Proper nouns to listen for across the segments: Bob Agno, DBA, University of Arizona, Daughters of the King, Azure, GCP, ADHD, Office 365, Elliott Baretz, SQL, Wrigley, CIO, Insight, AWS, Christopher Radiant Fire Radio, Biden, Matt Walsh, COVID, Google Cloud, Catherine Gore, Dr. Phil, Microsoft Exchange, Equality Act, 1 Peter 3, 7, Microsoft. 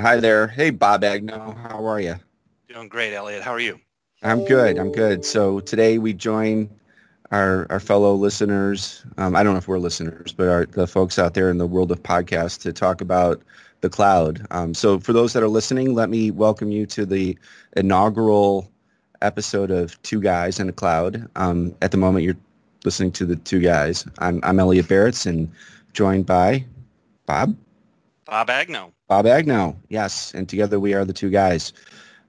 Hi there. Hey, Bob Agno. How are you? Doing great, Elliott. How are you? I'm good. I'm good. So today we join our fellow listeners. I don't know if we're listeners, but the folks out there in the world of podcasts to talk about the cloud. So for those that are listening, let me welcome you to the inaugural episode of Two Guys in the Cloud. At the moment, you're listening to the two guys. I'm Elliott Baretz and joined by Bob. Bob Agno. Bob Agno, yes, and together we are the two guys.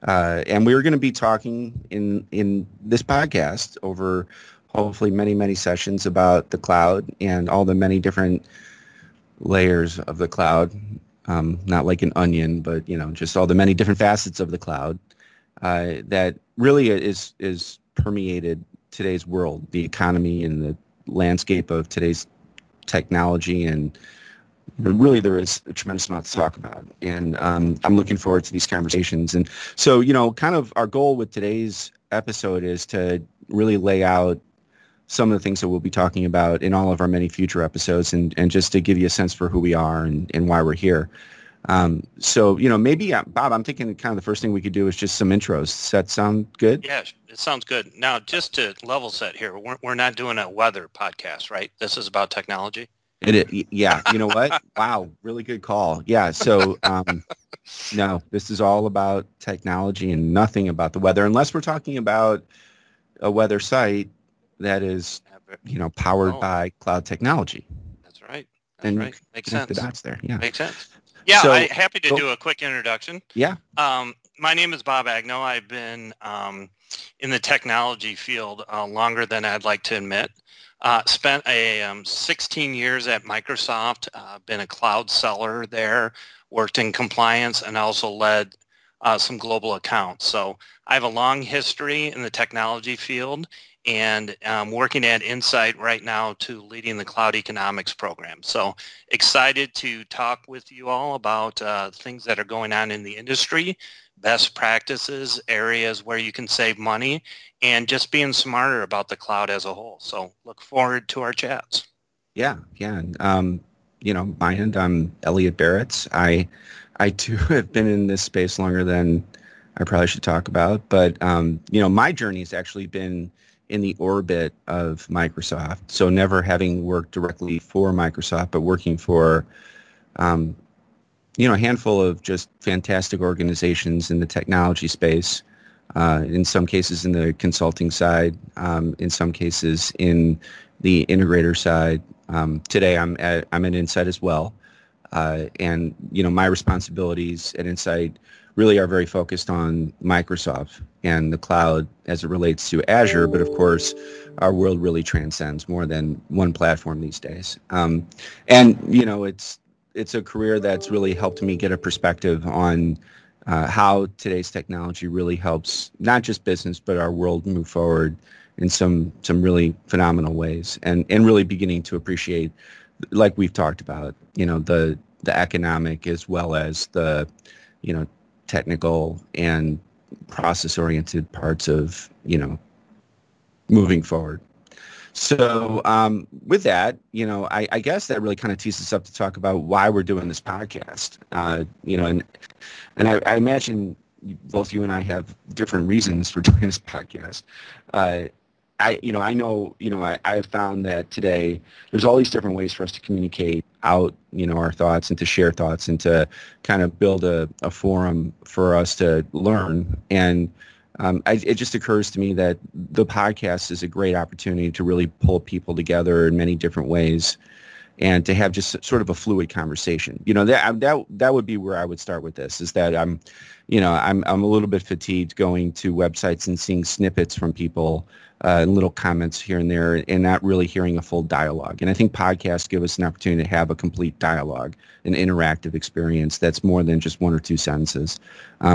And we're going to be talking in this podcast over hopefully many, many sessions about the cloud and all the many different layers of the cloud, not like an onion, but, you know, just all the many different facets of the cloud that really is permeated today's world, the economy and the landscape of today's technology, and really, there is a tremendous amount to talk about, and I'm looking forward to these conversations. And so, you know, kind of our goal with today's episode is to really lay out some of the things that we'll be talking about in all of our many future episodes, and just to give you a sense for who we are and why we're here. So, you know, maybe, Bob, I'm thinking kind of the first thing we could do is just some intros. Does that sound good? Yeah, it sounds good. Now, just to level set here, we're not doing a weather podcast, right? This is about technology. Yeah, you know what? Wow, really good call. Yeah, so no, this is all about technology and nothing about the weather, unless we're talking about a weather site that is, you know, powered by cloud technology. That's right. That's right. Makes sense. The dots there. Yeah. Makes sense. Yeah, so, I'm happy to do a quick introduction. Yeah. My name is Bob Agno. I've been in the technology field longer than I'd like to admit. Spent 16 years at Microsoft, been a cloud seller there, worked in compliance, and also led some global accounts. So I have a long history in the technology field, and I'm working at Insight right now to leading the cloud economics program. So excited to talk with you all about things that are going on in the industry, best practices, areas where you can save money, and just being smarter about the cloud as a whole. So look forward to our chats. Yeah. You know, my end, I'm Elliott Baretz. I too have been in this space longer than I probably should talk about. But, you know, my journey has actually been in the orbit of Microsoft. So never having worked directly for Microsoft, but working for you know, a handful of just fantastic organizations in the technology space, in some cases in the consulting side, in some cases in the integrator side. Today I'm at Insight as well. And, you know, my responsibilities at Insight really are very focused on Microsoft and the cloud as it relates to Azure. But, of course, our world really transcends more than one platform these days. And, you know, it's a career that's really helped me get a perspective on how today's technology really helps not just business, but our world move forward in some really phenomenal ways, and really beginning to appreciate, like we've talked about, you know, the economic as well as the, you know, technical and process-oriented parts of, you know, moving forward. So with that, you know, I guess that really kind of teases us up to talk about why we're doing this podcast. You know, and I imagine both you and I have different reasons for doing this podcast. I have found that today there's all these different ways for us to communicate out, you know, our thoughts and to share thoughts and to kind of build a forum for us to learn. And it just occurs to me that the podcast is a great opportunity to really pull people together in many different ways and to have just sort of a fluid conversation. You know, that would be where I would start with this, is that I'm a little bit fatigued going to websites and seeing snippets from people and little comments here and there and not really hearing a full dialogue. And I think podcasts give us an opportunity to have a complete dialogue, an interactive experience that's more than just one or two sentences.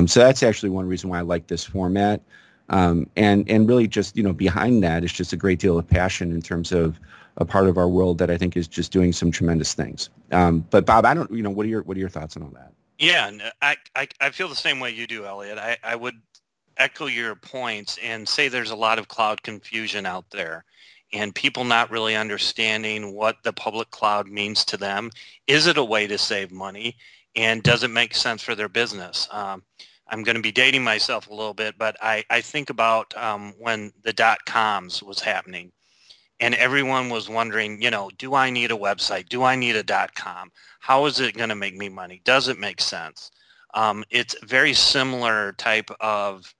So that's actually one reason why I like this format. And really just, you know, behind that is just a great deal of passion in terms of a part of our world that I think is just doing some tremendous things. But Bob, what are your thoughts on all that? Yeah, I feel the same way you do, Elliott. I would echo your points and say there's a lot of cloud confusion out there, and people not really understanding what the public cloud means to them. Is it a way to save money? and does it make sense for their business? I'm going to be dating myself a little bit, but I think about when the .coms was happening, and everyone was wondering, you know, do I need a website? Do I need a .com? How is it going to make me money? Does it make sense? It's very similar type of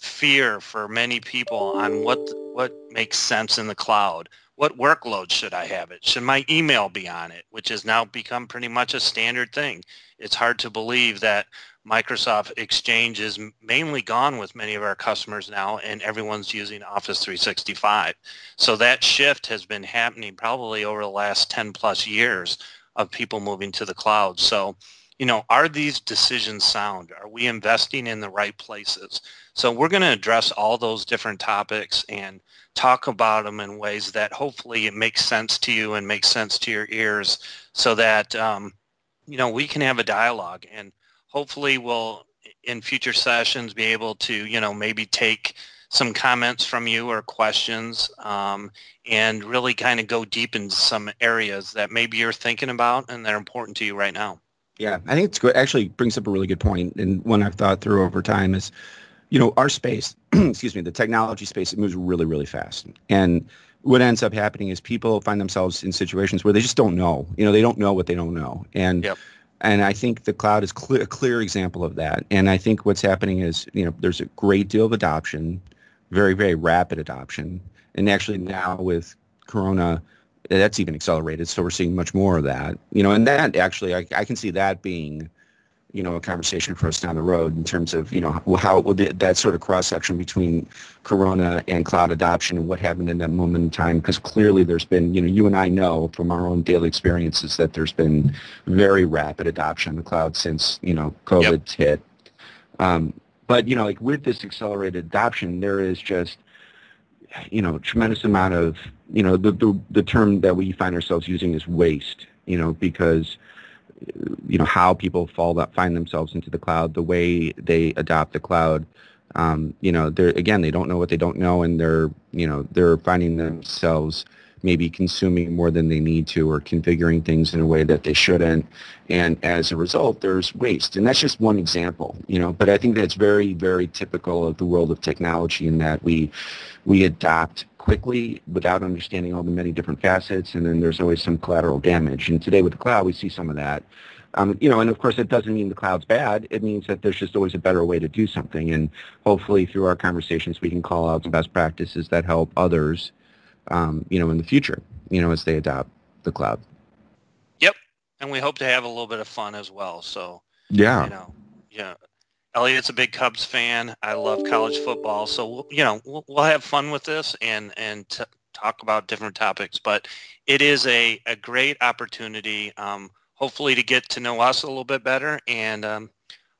fear for many people on what makes sense in the cloud. What workload should I have it? Should my email be on it, which has now become pretty much a standard thing? It's hard to believe that Microsoft Exchange is mainly gone with many of our customers now, and everyone's using Office 365. So that shift has been happening probably over the last 10 plus years of people moving to the cloud. So, you know, are these decisions sound? Are we investing in the right places? So we're going to address all those different topics and talk about them in ways that hopefully it makes sense to you and makes sense to your ears, so that, you know, we can have a dialogue, and hopefully we'll, in future sessions, be able to, you know, maybe take some comments from you or questions and really kind of go deep in some areas that maybe you're thinking about and that are important to you right now. Yeah, I think it's good. Actually brings up a really good point, and one I've thought through over time is, you know, our space, excuse me, the technology space, it moves really, really fast. And what ends up happening is people find themselves in situations where they just don't know. You know, they don't know what they don't know. And yep. And I think the cloud is a clear example of that. And I think what's happening is, you know, there's a great deal of adoption, very, very rapid adoption. And actually now with Corona, that's even accelerated. So we're seeing much more of that. You know, and that actually, I can see that being, you know, a conversation for us down the road in terms of, you know, how that sort of cross-section between Corona and cloud adoption and what happened in that moment in time, because clearly there's been, you know, you and I know from our own daily experiences that there's been very rapid adoption of the cloud since, you know, COVID Yep. hit. But, you know, like with this accelerated adoption, there is just, you know, tremendous amount of, you know, the term that we find ourselves using is waste, you know, because you know, how people find themselves into the cloud, the way they adopt the cloud. You know, they don't know what they don't know, and they're finding themselves maybe consuming more than they need to or configuring things in a way that they shouldn't. And as a result, there's waste. And that's just one example, you know, but I think that's very, very typical of the world of technology in that we adopt quickly without understanding all the many different facets, and then there's always some collateral damage. And today with the cloud, we see some of that. You know, and of course, it doesn't mean the cloud's bad. It means that there's just always a better way to do something. And hopefully through our conversations, we can call out some best practices that help others you know, in the future, you know, as they adopt the cloud. Yep. And we hope to have a little bit of fun as well. So, yeah, you know, yeah. Elliott's a big Cubs fan. I love college football. So, you know, we'll have fun with this and talk about different topics. But it is a great opportunity, hopefully, to get to know us a little bit better and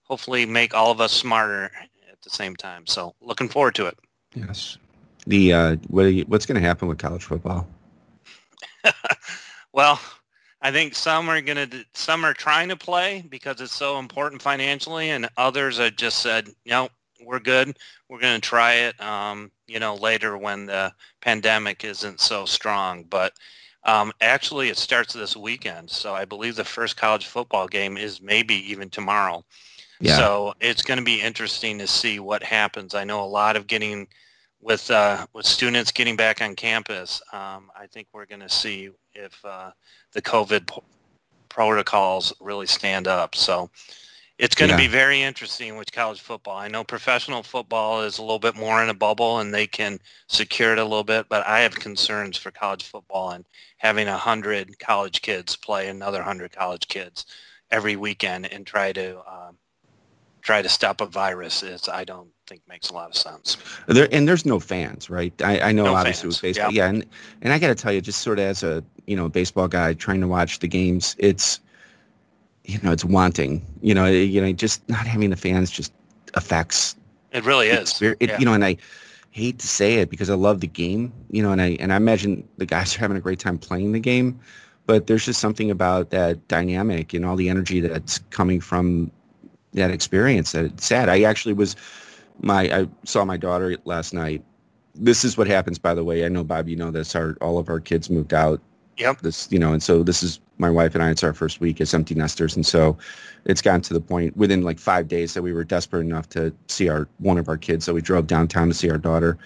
hopefully make all of us smarter at the same time. So looking forward to it. Yes. The what's going to happen with college football? Well, I think some are trying to play because it's so important financially, and others have just said, no, we're good. We're going to try it, you know, later when the pandemic isn't so strong. But actually, it starts this weekend, so I believe the first college football game is maybe even tomorrow. Yeah. So it's going to be interesting to see what happens. I know a lot of getting. With students getting back on campus, I think we're going to see if the COVID protocols really stand up. So it's going to be very interesting with college football. I know professional football is a little bit more in a bubble and they can secure it a little bit, but I have concerns for college football and having 100 college kids play another 100 college kids every weekend and try to stop a virus is I don't think makes a lot of sense. There's no fans, right? I know no obviously fans. With baseball. Yeah. And I got to tell you, just sort of as a, you know, baseball guy trying to watch the games, it's, you know, it's wanting, you know, just not having the fans just affects. It really is. You know, and I hate to say it because I love the game, you know, and I imagine the guys are having a great time playing the game, but there's just something about that dynamic and all the energy that's coming from that experience that it's sad. I saw my daughter last night. This is what happens, by the way. I know, Bob, you know this. All of our kids moved out. Yep. This, you know, and so this is my wife and I, it's our first week as empty nesters. And so it's gotten to the point within like 5 days that we were desperate enough to see one of our kids. So we drove downtown to see our daughter,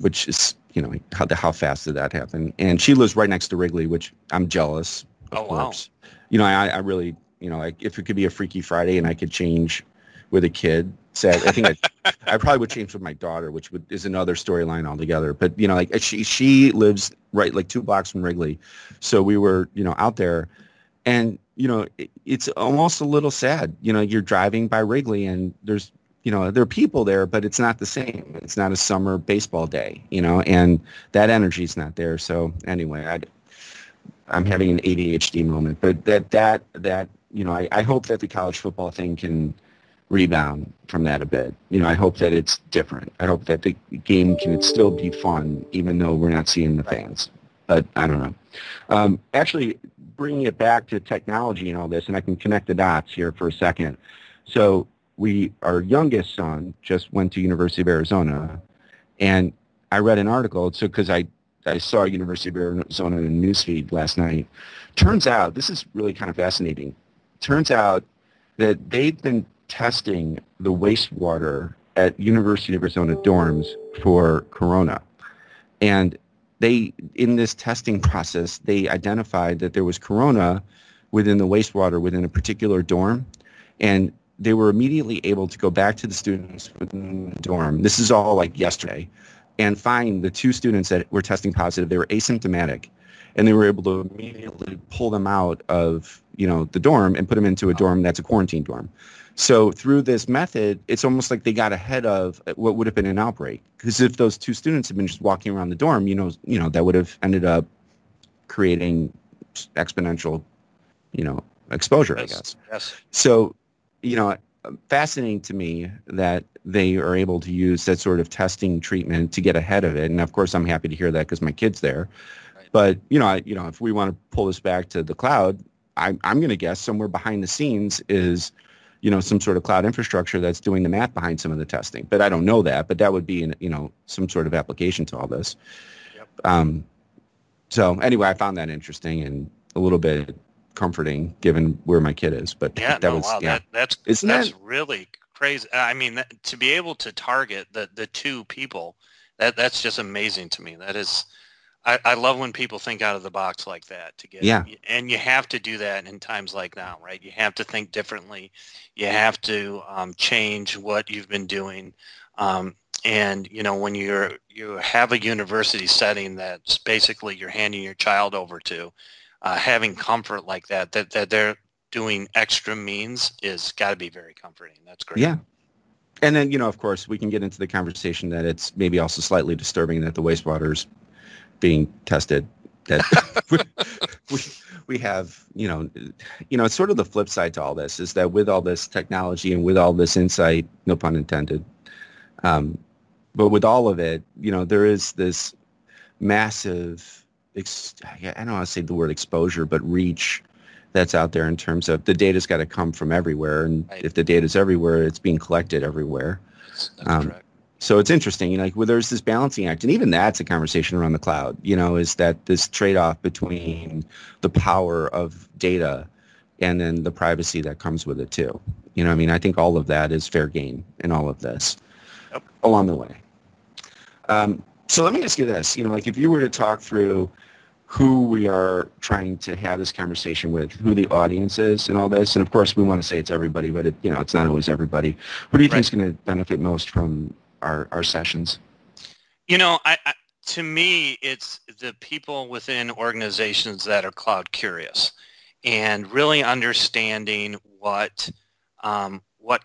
which is, you know, how fast did that happen? And she lives right next to Wrigley, which I'm jealous. Of course. Wow. You know, I really, you know, like if it could be a Freaky Friday and I could change with a kid, sad. I think I probably would change with my daughter, which is another storyline altogether. But, you know, like she lives right like 2 blocks from Wrigley. So we were, you know, out there and, you know, it's almost a little sad. You know, you're driving by Wrigley and there's, you know, there are people there, but it's not the same. It's not a summer baseball day, you know, and that energy is not there. So anyway, I'm having an ADHD moment, but that you know, I hope that the college football thing can rebound from that a bit. You know, I hope that it's different. I hope that the game can still be fun, even though we're not seeing the fans. But I don't know. Actually, bringing it back to technology and all this, and I can connect the dots here for a second. So our youngest son just went to University of Arizona, and I read an article. So because I saw University of Arizona in the newsfeed last night. Turns out, this is really kind of fascinating. Turns out that they've been testing the wastewater at University of Arizona dorms for corona. And they, in this testing process, they identified that there was corona within the wastewater within a particular dorm. And they were immediately able to go back to the students within the dorm. This is all like yesterday. And find the 2 students that were testing positive. They were asymptomatic. And they were able to immediately pull them out of, you know, the dorm and put them into a dorm that's a quarantine dorm. So through this method, it's almost like they got ahead of what would have been an outbreak. Because if those 2 students had been just walking around the dorm, you know, that would have ended up creating exponential, you know, exposure, yes, I guess. Yes. So, you know, fascinating to me that they are able to use that sort of testing treatment to get ahead of it. And, of course, I'm happy to hear that because my kid's there. Right. But, you know, if we want to pull this back to the cloud, I'm going to guess somewhere behind the scenes is – you know, some sort of cloud infrastructure that's doing the math behind some of the testing. But I don't know that, but that would be, you know, some sort of application to all this. Yep. So anyway, I found that interesting and a little bit comforting given where my kid is. But yeah, that's really crazy. I mean, to be able to target the 2 people, that's just amazing to me. That is, I love when people think out of the box like that to get, yeah. And you have to do that in times like now, right? You have to think differently. You have to change what you've been doing. And, you know, when you have a university setting that's basically you're handing your child over to, having comfort like that they're doing extra means is got to be very comforting. That's great. Yeah. And then, you know, of course, we can get into the conversation that it's maybe also slightly disturbing that the wastewater's being tested, that we have, you know, it's sort of the flip side to all this is that with all this technology and with all this insight, no pun intended, but with all of it, you know, there is this massive, I don't want to say the word exposure, but reach that's out there in terms of the data's got to come from everywhere. And if the data's everywhere, it's being collected everywhere. That's correct. So it's interesting, you know, like, well, there's this balancing act, and even that's a conversation around the cloud, you know, is that this trade-off between the power of data and then the privacy that comes with it, too. You know, I mean, I think all of that is fair game in all of this along the way. So let me ask you this, you know, like if you were to talk through who we are trying to have this conversation with, who the audience is and all this. And, of course, we want to say it's everybody, but, you know, it's not always everybody. What do you think is going to benefit most from our sessions? You know, I to me, it's the people within organizations that are cloud curious and really understanding what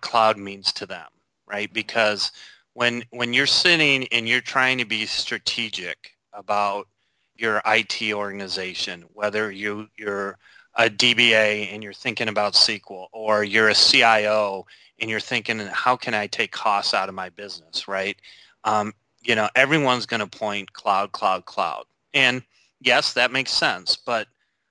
cloud means to them, right? Because when you're sitting and you're trying to be strategic about your IT organization, whether you're a DBA and you're thinking about SQL, or you're a CIO and you're thinking, how can I take costs out of my business, right? You know, everyone's going to point cloud. And yes, that makes sense, but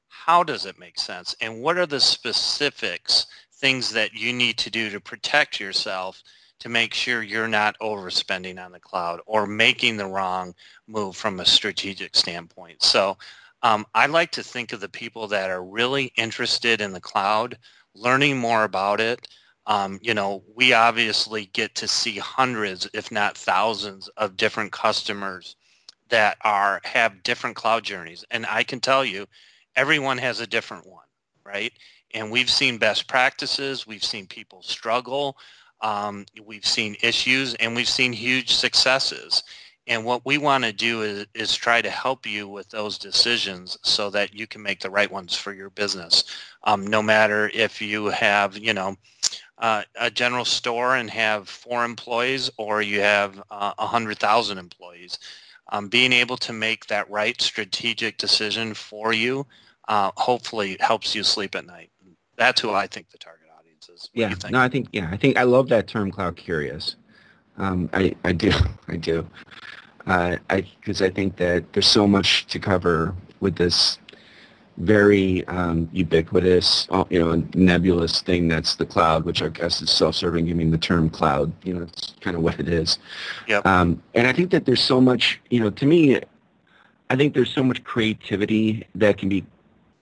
how does it make sense? And what are the specifics, things that you need to do to protect yourself to make sure you're not overspending on the cloud or making the wrong move from a strategic standpoint? So I like to think of the people that are really interested in the cloud, learning more about it. You know, we obviously get to see hundreds, if not thousands, of different customers that have different cloud journeys. And I can tell you, everyone has a different one, right? And we've seen best practices. We've seen people struggle. We've seen issues, and we've seen huge successes. And what we want to do is try to help you with those decisions so that you can make the right ones for your business. No matter if you have, a general store and have 4 employees or you have 100,000 employees, being able to make that right strategic decision for you hopefully helps you sleep at night. That's who I think the target audience is. What do you think? No, I think I love that term, cloud curious. I do. Because I think that there's so much to cover with this very ubiquitous, nebulous thing that's the cloud, which I guess is self-serving. I mean, the term cloud, it's kind of what it is. Yep. And I think that there's so much, to me, I think there's so much creativity that can be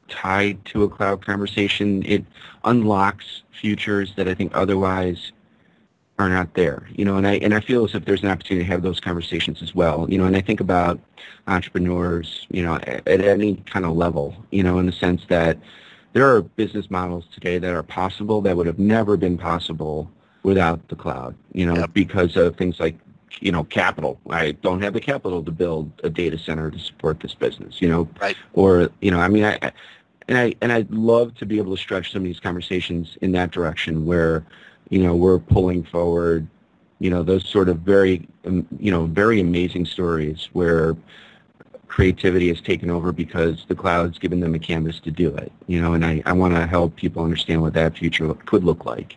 tied to a cloud conversation. It unlocks futures that I think otherwise are not there, and I feel as if there's an opportunity to have those conversations as well, and I think about entrepreneurs, at any kind of level, in the sense that there are business models today that are possible that would have never been possible without the cloud, Yep. because of things like, capital. I don't have the capital to build a data center to support this business, Right. Or, I'd love to be able to stretch some of these conversations in that direction where, we're pulling forward, those sort of very, very amazing stories where creativity has taken over because the cloud's given them a canvas to do it, and I want to help people understand what that future could look like.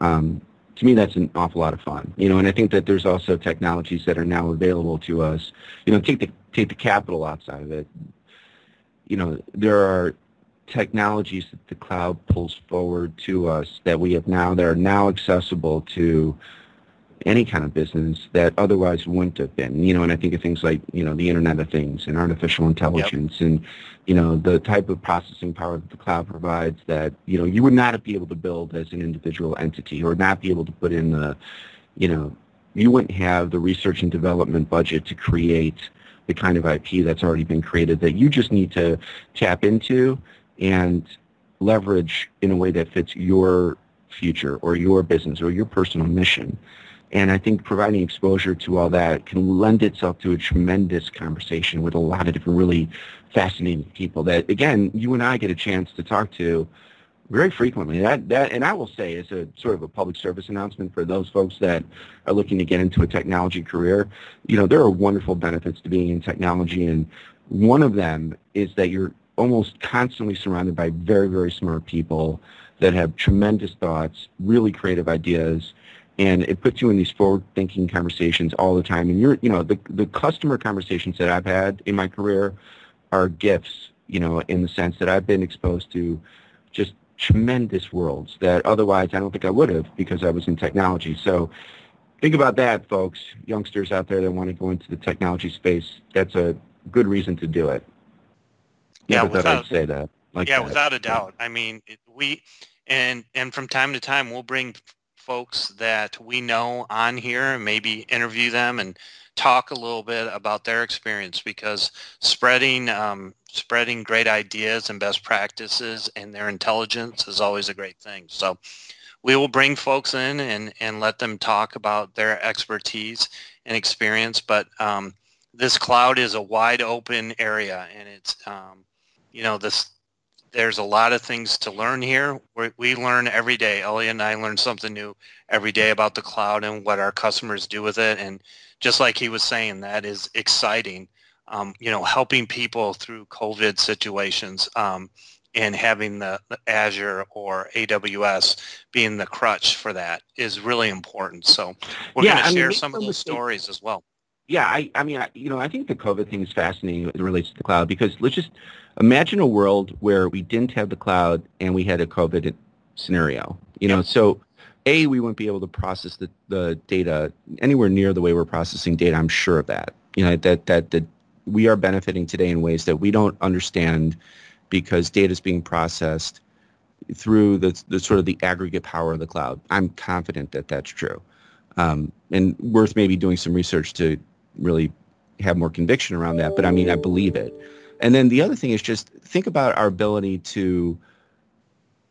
To me, that's an awful lot of fun, and I think that there's also technologies that are now available to us, take the capital outside of it. There are technologies that the cloud pulls forward to us that we have now that are now accessible to any kind of business that otherwise wouldn't have been, and I think of things like, the Internet of Things and artificial intelligence. Yep. And, the type of processing power that the cloud provides that, you would not be able to build as an individual entity or not be able to put in the, you wouldn't have the research and development budget to create the kind of IP that's already been created that you just need to tap into and leverage in a way that fits your future or your business or your personal mission. And I think providing exposure to all that can lend itself to a tremendous conversation with a lot of different really fascinating people that, again, you and I get a chance to talk to very frequently. That and I will say, as a sort of a public service announcement for those folks that are looking to get into a technology career, there are wonderful benefits to being in technology, and one of them is that you're almost constantly surrounded by very, very smart people that have tremendous thoughts, really creative ideas, and it puts you in these forward-thinking conversations all the time. And you're, the customer conversations that I've had in my career are gifts, in the sense that I've been exposed to just tremendous worlds that otherwise I don't think I would have because I was in technology. So think about that, folks, youngsters out there that want to go into the technology space. That's a good reason to do it. Without a doubt. I mean, we from time to time we'll bring folks that we know on here and maybe interview them and talk a little bit about their experience, because spreading great ideas and best practices and their intelligence is always a great thing. So we will bring folks in and let them talk about their expertise and experience. But this cloud is a wide open area, and it's there's a lot of things to learn here. We learn every day. Elliott and I learn something new every day about the cloud and what our customers do with it. And just like he was saying, that is exciting. Helping people through COVID situations and having the Azure or AWS being the crutch for that is really important. So we're going to share some of those stories as well. Yeah, I think the COVID thing is fascinating as it relates to the cloud, because let's just imagine a world where we didn't have the cloud and we had a COVID scenario, So A, we wouldn't be able to process the data anywhere near the way we're processing data. I'm sure of that, that we are benefiting today in ways that we don't understand, because data is being processed through the sort of the aggregate power of the cloud. I'm confident that that's true, and worth maybe doing some research to really have more conviction around that. But I mean, I believe it. And then the other thing is just think about our ability to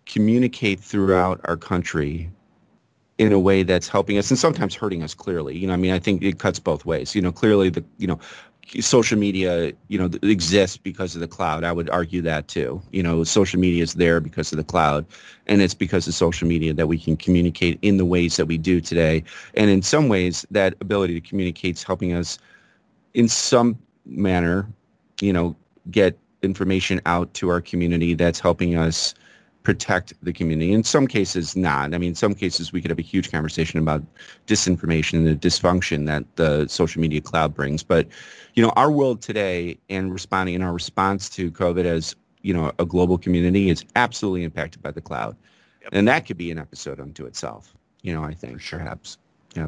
communicate throughout our country in a way that's helping us and sometimes hurting us, clearly. You know, I mean, I think it cuts both ways. You know, clearly the, you know, social media, you know, exists because of the cloud. I would argue that too. You know, social media is there because of the cloud, and it's because of social media that we can communicate in the ways that we do today. And in some ways, that ability to communicate is helping us in some manner, you know, get information out to our community that's helping us protect the community. In some cases, not. I mean, in some cases, we could have a huge conversation about disinformation and the dysfunction that the social media cloud brings. But, you know, our world today and responding in our response to COVID as, you know, a global community is absolutely impacted by the cloud. Yep. And that could be an episode unto itself, you know, I think. Sure. Perhaps. Yeah.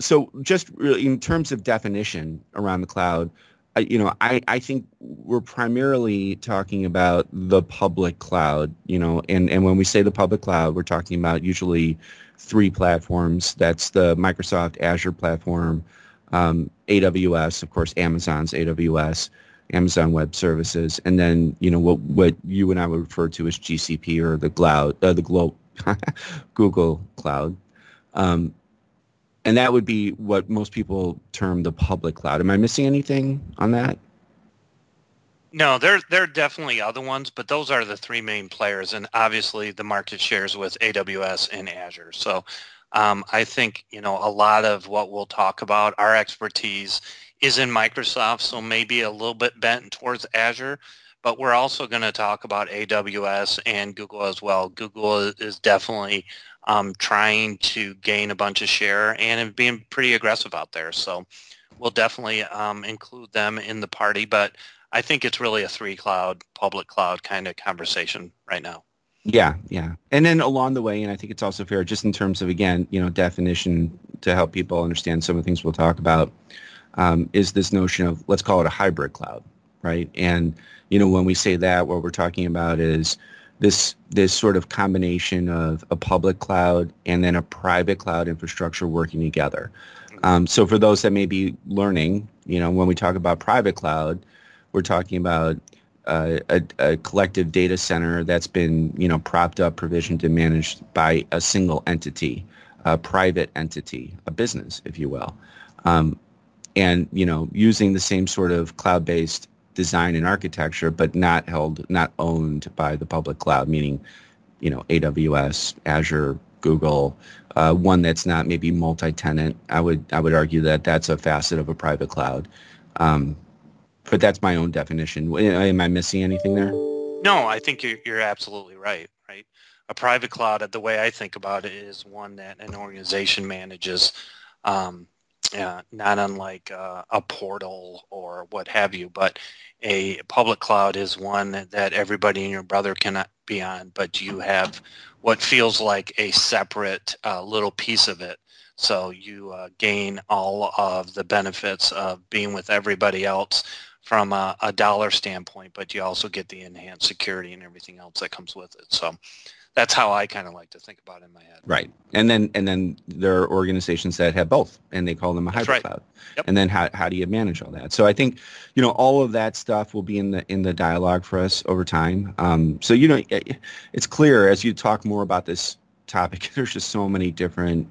So just really in terms of definition around the cloud, you know, I think we're primarily talking about the public cloud, you know, and when we say the public cloud, we're talking about usually three platforms. That's the Microsoft Azure platform, AWS, of course, Amazon's AWS, Amazon Web Services, and then, you know, what you and I would refer to as GCP or the cloud, Google Cloud. And that would be what most people term the public cloud. Am I missing anything on that? No, there are definitely other ones, but those are the three main players, and obviously the market shares with AWS and Azure. So I think, you know, a lot of what we'll talk about, our expertise is in Microsoft, so maybe a little bit bent towards Azure, but we're also going to talk about AWS and Google as well. Google is definitely trying to gain a bunch of share and being pretty aggressive out there. So we'll definitely include them in the party, but I think it's really a three-cloud, public cloud kind of conversation right now. Yeah, yeah. And then along the way, and I think it's also fair, just in terms of, again, you know, definition to help people understand some of the things we'll talk about, is this notion of, let's call it a hybrid cloud, right? And, you know, when we say that, what we're talking about is this sort of combination of a public cloud and then a private cloud infrastructure working together. So for those that may be learning, you know, when we talk about private cloud, we're talking about a collective data center that's been, you know, propped up, provisioned, and managed by a single entity, a private entity, a business, if you will. And, you know, using the same sort of cloud-based design and architecture, but not owned by the public cloud, meaning, you know, AWS, Azure, Google, one that's not maybe multi-tenant. I would argue that that's a facet of a private cloud, but that's my own definition. Am I missing anything there? No, I think you're absolutely right. Right, a private cloud, the way I think about it, is one that an organization manages. Yeah, not unlike a portal or what have you, but a public cloud is one that everybody and your brother cannot be on, but you have what feels like a separate little piece of it. So you gain all of the benefits of being with everybody else from a dollar standpoint, but you also get the enhanced security and everything else that comes with it. So that's how I kind of like to think about it in my head. Right. And then there are organizations that have both, and they call them a hybrid cloud. Yep. And then how do you manage all that? So I think, you know, all of that stuff will be in the dialogue for us over time. So, you know, it's clear as you talk more about this topic, there's just so many different,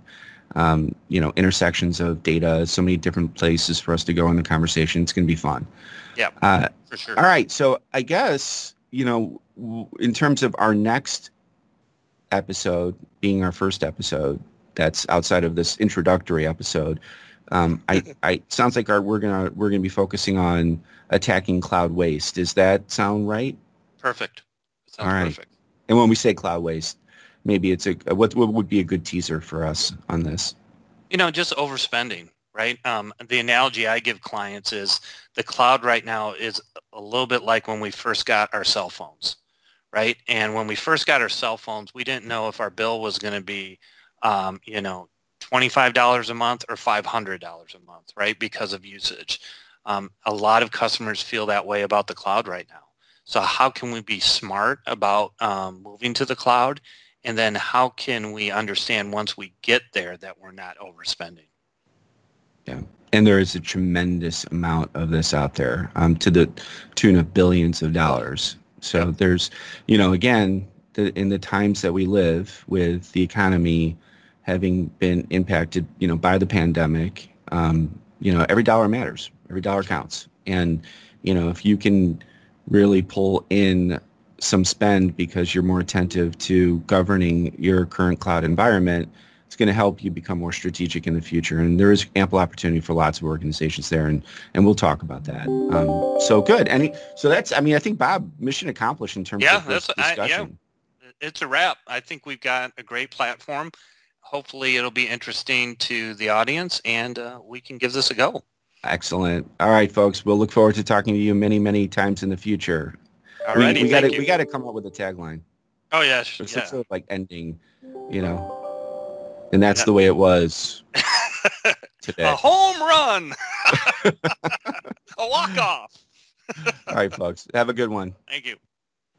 you know, intersections of data, so many different places for us to go in the conversation. It's going to be fun. Yeah, for sure. All right. So I guess, you know, in terms of our next episode being our first episode that's outside of this introductory episode, I sounds like we're gonna be focusing on attacking cloud waste. Does that sound right? Perfect. All right. Perfect. And when we say cloud waste, maybe it's what would be a good teaser for us on this? You know, just overspending, right? The analogy I give clients is the cloud right now is a little bit like when we first got our cell phones. Right, and when we first got our cell phones, we didn't know if our bill was going to be, you know, $25 a month or $500 a month, right, because of usage. A lot of customers feel that way about the cloud right now. So how can we be smart about moving to the cloud? And then how can we understand once we get there that we're not overspending? Yeah. And there is a tremendous amount of this out there to the tune of billions of dollars. So there's, you know, again, in the times that we live with the economy having been impacted, you know, by the pandemic, you know, every dollar matters. Every dollar counts. And, you know, if you can really pull in some spend because you're more attentive to governing your current cloud environment, it's going to help you become more strategic in the future. And there is ample opportunity for lots of organizations there. And we'll talk about that. So good. So that's, I mean, I think, Bob, mission accomplished in terms of this discussion. It's a wrap. I think we've got a great platform. Hopefully it'll be interesting to the audience, and we can give this a go. Excellent. All right, folks. We'll look forward to talking to you many, many times in the future. All right. We got to come up with a tagline. Oh, yeah. Sure. Yeah. Sort of like ending, you know. And that's the way it was today. A home run. A walk-off. All right, folks. Have a good one. Thank you.